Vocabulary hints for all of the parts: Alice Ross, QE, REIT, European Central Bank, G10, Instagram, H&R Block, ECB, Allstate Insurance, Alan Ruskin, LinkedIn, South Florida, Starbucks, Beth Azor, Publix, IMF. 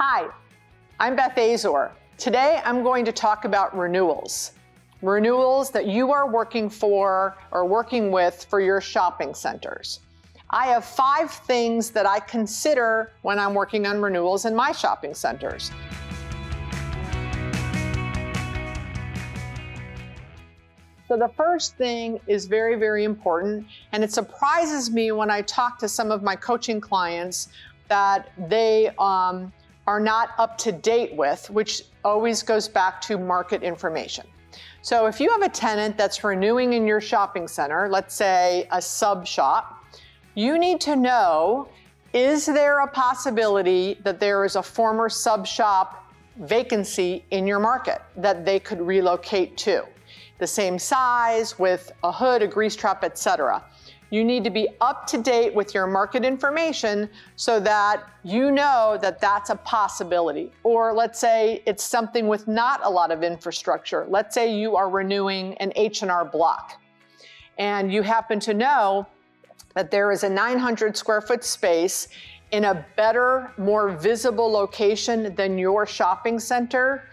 Hi, I'm Beth Azor. Today I'm going to talk about renewals. Renewals that you are working for or working with for your shopping centers. I have 5 things that I consider when I'm working on renewals in my shopping centers. So the first thing is very, very important, and it surprises me when I talk to some of my coaching clients that they are not up to date with, which always goes back to market information. So if you have a tenant that's renewing in your shopping center, let's say a sub shop, you need to know, is there a possibility that there is a former sub shop vacancy in your market that they could relocate to? The same size, with a hood, a grease trap, etc. You need to be up to date with your market information so that you know that that's a possibility. Or let's say it's something with not a lot of infrastructure. Let's say you are renewing an H&R Block and you happen to know that there is a 900 square foot space in a better, more visible location than your shopping center.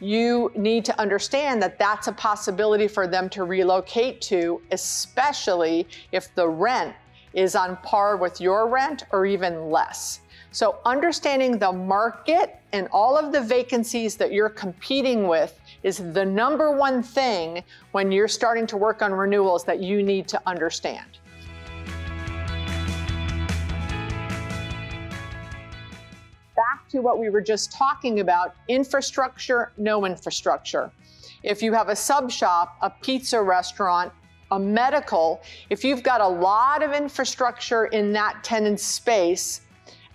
You need to understand that that's a possibility for them to relocate to, especially if the rent is on par with your rent or even less. So understanding the market and all of the vacancies that you're competing with is the #1 thing when you're starting to work on renewals that you need to understand. Back to what we were just talking about, infrastructure, no infrastructure. If you have a sub shop, a pizza restaurant, a medical, if you've got a lot of infrastructure in that tenant's space,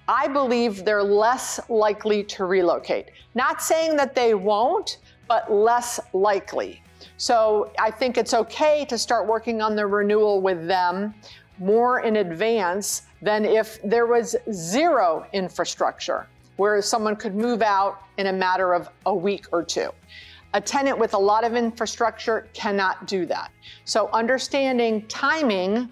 I believe they're less likely to relocate. Not saying that they won't, but less likely. So I think it's okay to start working on the renewal with them more in advance than if there was zero infrastructure, where someone could move out in a matter of a week or two. A tenant with a lot of infrastructure cannot do that. So understanding timing,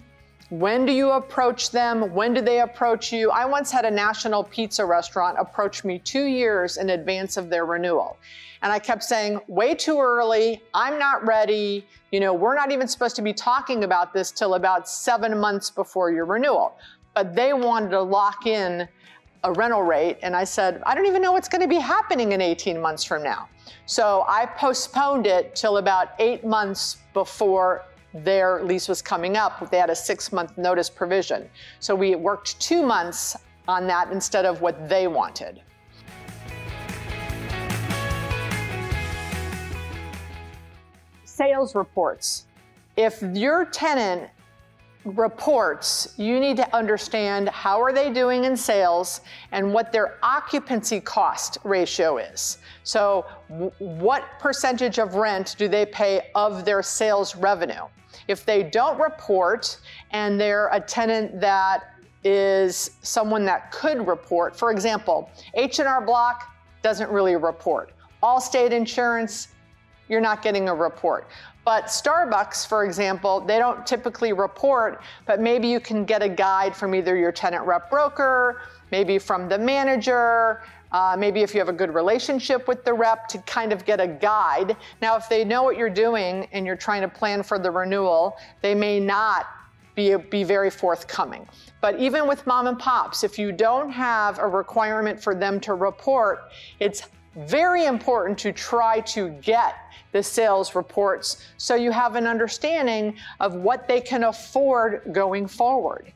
when do you approach them? When do they approach you? I once had a national pizza restaurant approach me 2 years in advance of their renewal. And I kept saying, way too early, I'm not ready. You know, we're not even supposed to be talking about this till about 7 months before your renewal. But they wanted to lock in a rental rate. And I said, I don't even know what's going to be happening in 18 months from now. So I postponed it till about 8 months before their lease was coming up. They had a 6-month notice provision. So we worked 2 months on that instead of what they wanted. Sales reports. If your tenant reports, you need to understand how are they doing in sales and what their occupancy cost ratio is. So what percentage of rent do they pay of their sales revenue? If they don't report and they're a tenant that is someone that could report, for example, H&R Block doesn't really report. Allstate Insurance, you're not getting a report. But Starbucks, for example, they don't typically report, but maybe you can get a guide from either your tenant rep broker, maybe from the manager, maybe if you have a good relationship with the rep, to kind of get a guide. Now, if they know what you're doing and you're trying to plan for the renewal, they may not be very forthcoming. But even with mom and pops, if you don't have a requirement for them to report, it's very important to try to get the sales reports so you have an understanding of what they can afford going forward.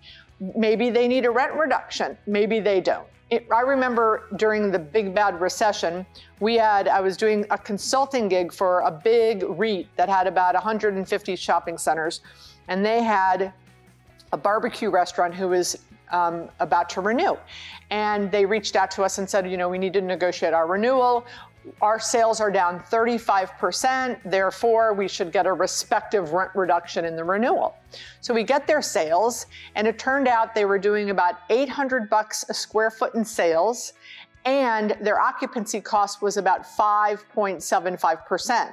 Maybe they need a rent reduction, maybe they don't. I remember during the big bad recession, I was doing a consulting gig for a big REIT that had about 150 shopping centers, and they had a barbecue restaurant who was about to renew. And they reached out to us and said, you know, we need to negotiate our renewal. Our sales are down 35%, therefore we should get a respective rent reduction in the renewal. So we get their sales, and it turned out they were doing about $800 a square foot in sales, and their occupancy cost was about 5.75%.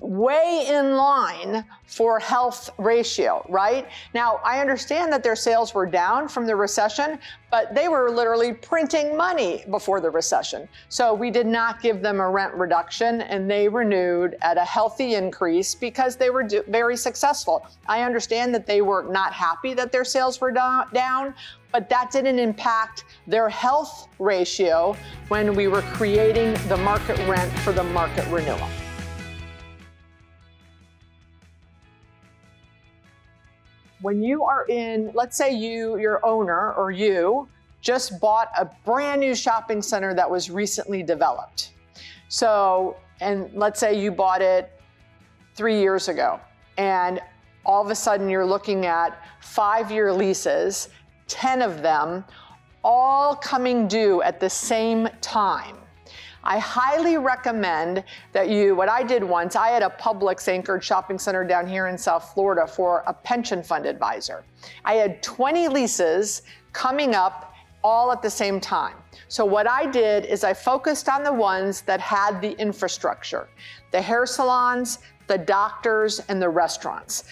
way in line for health ratio, right? Now, I understand that their sales were down from the recession, but they were literally printing money before the recession. So we did not give them a rent reduction, and they renewed at a healthy increase because they were very successful. I understand that they were not happy that their sales were down, but that didn't impact their health ratio when we were creating the market rent for the market renewal. When you are in, let's say your owner or you just bought a brand new shopping center that was recently developed. So, and let's say you bought it 3 years ago, and all of a sudden you're looking at 5-year leases, 10 of them, all coming due at the same time. I highly recommend that you, what I did once, I had a Publix anchored shopping center down here in South Florida for a pension fund advisor. I had 20 leases coming up all at the same time. So what I did is I focused on the ones that had the infrastructure, the hair salons, the doctors, and the restaurants.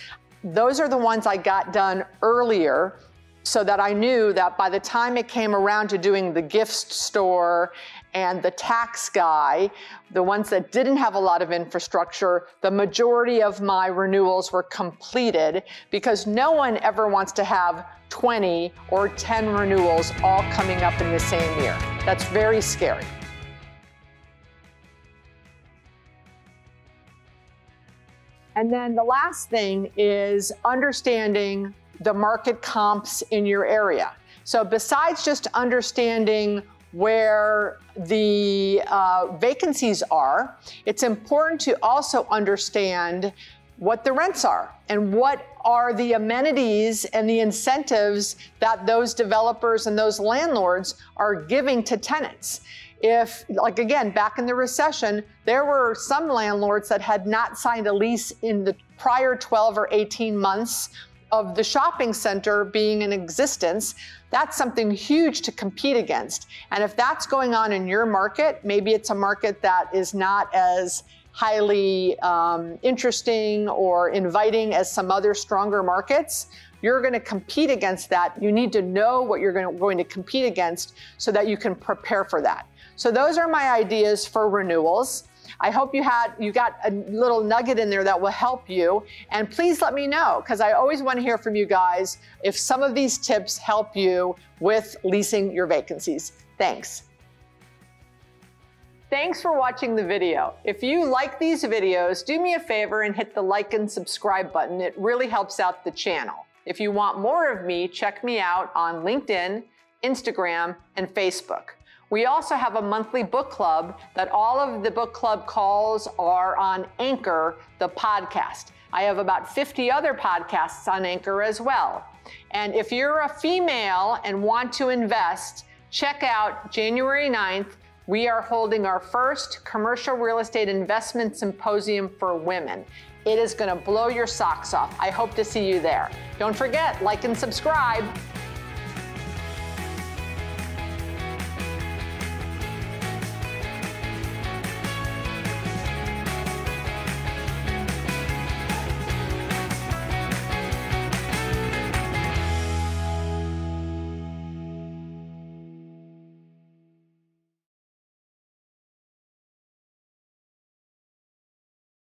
Those are the ones I got done earlier, so that I knew that by the time it came around to doing the gift store and the tax guy, the ones that didn't have a lot of infrastructure, the majority of my renewals were completed, because no one ever wants to have 20 or 10 renewals all coming up in the same year. That's very scary. And then the last thing is understanding the market comps in your area. So besides just understanding where the vacancies are, it's important to also understand what the rents are and what are the amenities and the incentives that those developers and those landlords are giving to tenants. If, like again, back in the recession, there were some landlords that had not signed a lease in the prior 12 or 18 months of the shopping center being in existence. That's something huge to compete against. And if that's going on in your market, maybe it's a market that is not as highly interesting or inviting as some other stronger markets, you're going to compete against that. You need to know what you're going to compete against so that you can prepare for that. So those are my ideas for renewals. I hope you got a little nugget in there that will help you. And please let me know, because I always want to hear from you guys if some of these tips help you with leasing your vacancies. Thanks. Thanks for watching the video. If you like these videos, do me a favor and hit the like and subscribe button. It really helps out the channel. If you want more of me, check me out on LinkedIn, Instagram, and Facebook. We also have a monthly book club that all of the book club calls are on Anchor, the podcast. I have about 50 other podcasts on Anchor as well. And if you're a female and want to invest, check out January 9th. We are holding our first commercial real estate investment symposium for women. It is going to blow your socks off. I hope to see you there. Don't forget, like and subscribe.